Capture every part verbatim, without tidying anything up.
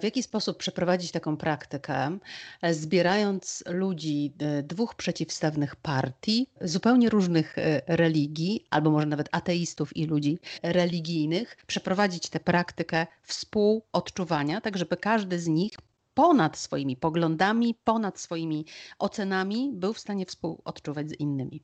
W jaki sposób przeprowadzić taką praktykę, zbierając ludzi dwóch przeciwstawnych partii, zupełnie różnych religii, albo może nawet ateistów i ludzi religijnych, przeprowadzić tę praktykę współodczuwania, tak żeby każdy z nich ponad swoimi poglądami, ponad swoimi ocenami był w stanie współodczuwać z innymi.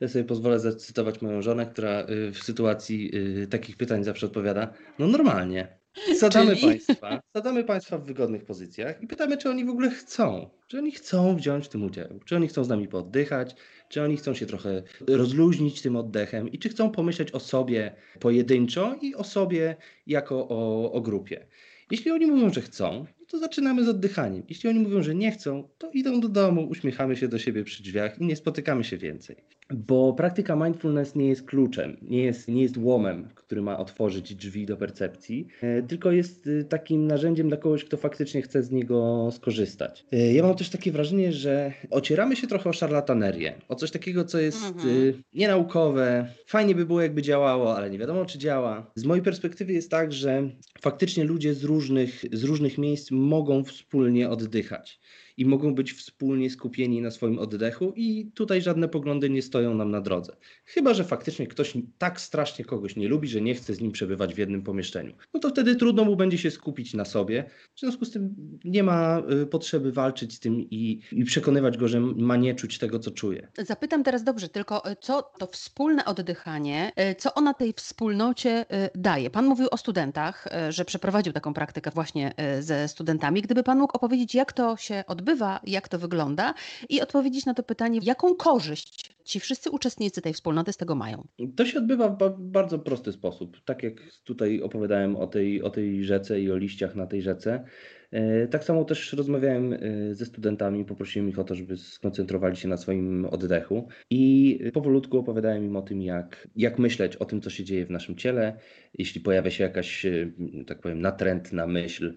Ja sobie pozwolę zacytować moją żonę, która w sytuacji takich pytań zawsze odpowiada, no normalnie. Sadamy państwa, sadamy państwa w wygodnych pozycjach i pytamy, czy oni w ogóle chcą, czy oni chcą wziąć w tym udział, czy oni chcą z nami pooddychać, czy oni chcą się trochę rozluźnić tym oddechem i czy chcą pomyśleć o sobie pojedynczo i o sobie jako o, o grupie. Jeśli oni mówią, że chcą, to zaczynamy z oddychaniem. Jeśli oni mówią, że nie chcą, to idą do domu, uśmiechamy się do siebie przy drzwiach i nie spotykamy się więcej. Bo praktyka mindfulness nie jest kluczem, nie jest, nie jest łomem, który ma otworzyć drzwi do percepcji, tylko jest takim narzędziem dla kogoś, kto faktycznie chce z niego skorzystać. Ja mam też takie wrażenie, że ocieramy się trochę o szarlatanerię, o coś takiego, co jest mhm. nienaukowe, fajnie by było, jakby działało, ale nie wiadomo, czy działa. Z mojej perspektywy jest tak, że faktycznie ludzie z różnych, z różnych miejsc mogą wspólnie oddychać i mogą być wspólnie skupieni na swoim oddechu i tutaj żadne poglądy nie stoją nam na drodze. Chyba że faktycznie ktoś tak strasznie kogoś nie lubi, że nie chce z nim przebywać w jednym pomieszczeniu. No to wtedy trudno mu będzie się skupić na sobie. W związku z tym nie ma potrzeby walczyć z tym i, i przekonywać go, że ma nie czuć tego, co czuje. Zapytam teraz dobrze, tylko co to wspólne oddychanie, co ona tej wspólnocie daje? Pan mówił o studentach, że przeprowadził taką praktykę właśnie ze studentami. Gdyby pan mógł opowiedzieć, jak to się odbywa, Bywa, jak to wygląda i odpowiedzieć na to pytanie, jaką korzyść ci wszyscy uczestnicy tej wspólnoty z tego mają? To się odbywa w ba- bardzo prosty sposób. Tak jak tutaj opowiadałem o tej, o tej rzece i o liściach na tej rzece, e, tak samo też rozmawiałem e, ze studentami, poprosiłem ich o to, żeby skoncentrowali się na swoim oddechu i powolutku opowiadałem im o tym, jak, jak myśleć o tym, co się dzieje w naszym ciele. Jeśli pojawia się jakaś, e, tak powiem, natrętna myśl,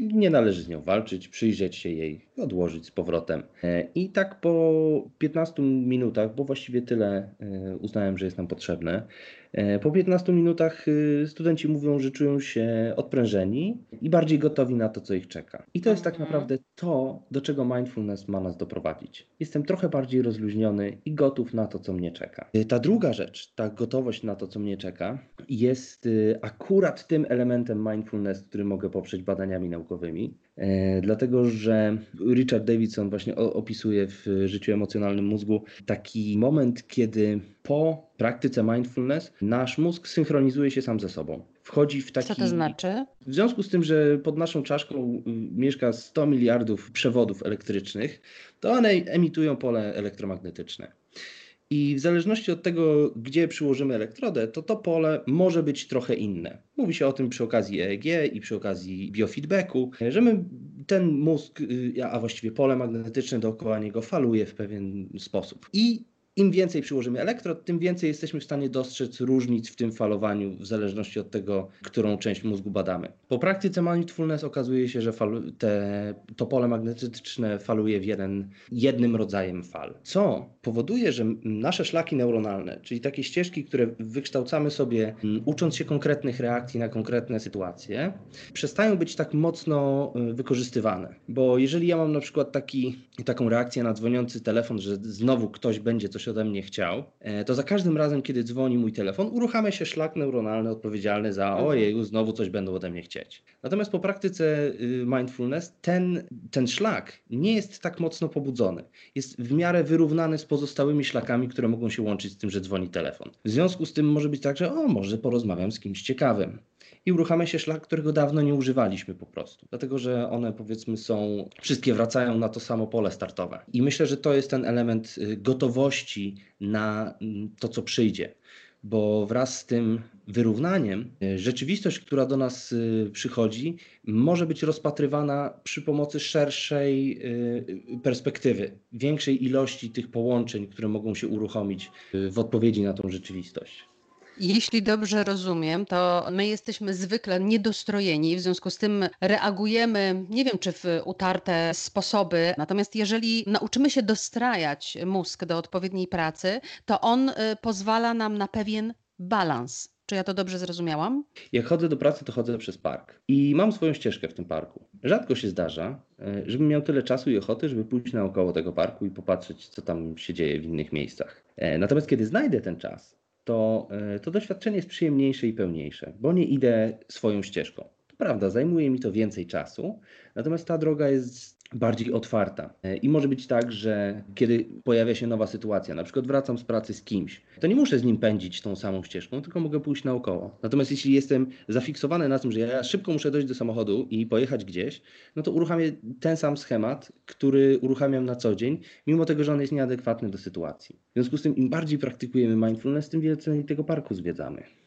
nie należy z nią walczyć, przyjrzeć się jej, odłożyć z powrotem. I tak po piętnastu minutach, bo właściwie tyle uznałem, że jest nam potrzebne, po piętnastu minutach studenci mówią, że czują się odprężeni i bardziej gotowi na to, co ich czeka. I to jest tak naprawdę to, do czego mindfulness ma nas doprowadzić. Jestem trochę bardziej rozluźniony i gotów na to, co mnie czeka. Ta druga rzecz, ta gotowość na to, co mnie czeka, jest akurat tym elementem mindfulness, który mogę poprzeć badaniami naukowymi, e, dlatego że Richard Davidson właśnie o, opisuje w Życiu emocjonalnym mózgu taki moment, kiedy po praktyce mindfulness nasz mózg synchronizuje się sam ze sobą. Wchodzi w taki... Co to znaczy? W związku z tym, że pod naszą czaszką mieszka sto miliardów przewodów elektrycznych, to one emitują pole elektromagnetyczne. I w zależności od tego, gdzie przyłożymy elektrodę, to to pole może być trochę inne. Mówi się o tym przy okazji E E G i przy okazji biofeedbacku, że my ten mózg, a właściwie pole magnetyczne dookoła niego faluje w pewien sposób. I im więcej przyłożymy elektrod, tym więcej jesteśmy w stanie dostrzec różnic w tym falowaniu w zależności od tego, którą część mózgu badamy. Po praktyce mindfulness okazuje się, że falu- te, to pole magnetyczne faluje w jeden, jednym rodzajem fal, co powoduje, że nasze szlaki neuronalne, czyli takie ścieżki, które wykształcamy sobie ucząc się konkretnych reakcji na konkretne sytuacje, przestają być tak mocno wykorzystywane. Bo jeżeli ja mam na przykład taki, taką reakcję na dzwoniący telefon, że znowu ktoś będzie coś ode mnie chciał, to za każdym razem, kiedy dzwoni mój telefon, uruchamia się szlak neuronalny odpowiedzialny za ojeju, znowu coś będą ode mnie chcieć. Natomiast po praktyce mindfulness ten, ten szlak nie jest tak mocno pobudzony. Jest w miarę wyrównany z pozostałymi szlakami, które mogą się łączyć z tym, że dzwoni telefon. W związku z tym może być tak, że o, może porozmawiam z kimś ciekawym. I uruchamia się szlak, którego dawno nie używaliśmy po prostu. Dlatego, że one powiedzmy są, wszystkie wracają na to samo pole startowe. I myślę, że to jest ten element gotowości na to, co przyjdzie. Bo wraz z tym wyrównaniem rzeczywistość, która do nas przychodzi, może być rozpatrywana przy pomocy szerszej perspektywy, większej ilości tych połączeń, które mogą się uruchomić w odpowiedzi na tą rzeczywistość. Jeśli dobrze rozumiem, to my jesteśmy zwykle niedostrojeni, w związku z tym reagujemy, nie wiem czy w utarte sposoby, natomiast jeżeli nauczymy się dostrajać mózg do odpowiedniej pracy, to on pozwala nam na pewien balans. Czy ja to dobrze zrozumiałam? Jak chodzę do pracy, to chodzę przez park. I mam swoją ścieżkę w tym parku. Rzadko się zdarza, żebym miał tyle czasu i ochoty, żeby pójść naokoło tego parku i popatrzeć, co tam się dzieje w innych miejscach. Natomiast kiedy znajdę ten czas, to, to doświadczenie jest przyjemniejsze i pełniejsze, bo nie idę swoją ścieżką. To prawda, zajmuje mi to więcej czasu, natomiast ta droga jest bardziej otwarta. I może być tak, że kiedy pojawia się nowa sytuacja, na przykład wracam z pracy z kimś, to nie muszę z nim pędzić tą samą ścieżką, tylko mogę pójść naokoło. Natomiast jeśli jestem zafiksowany na tym, że ja szybko muszę dojść do samochodu i pojechać gdzieś, no to uruchamiam ten sam schemat, który uruchamiam na co dzień, mimo tego, że on jest nieadekwatny do sytuacji. W związku z tym im bardziej praktykujemy mindfulness, tym więcej tego parku zwiedzamy.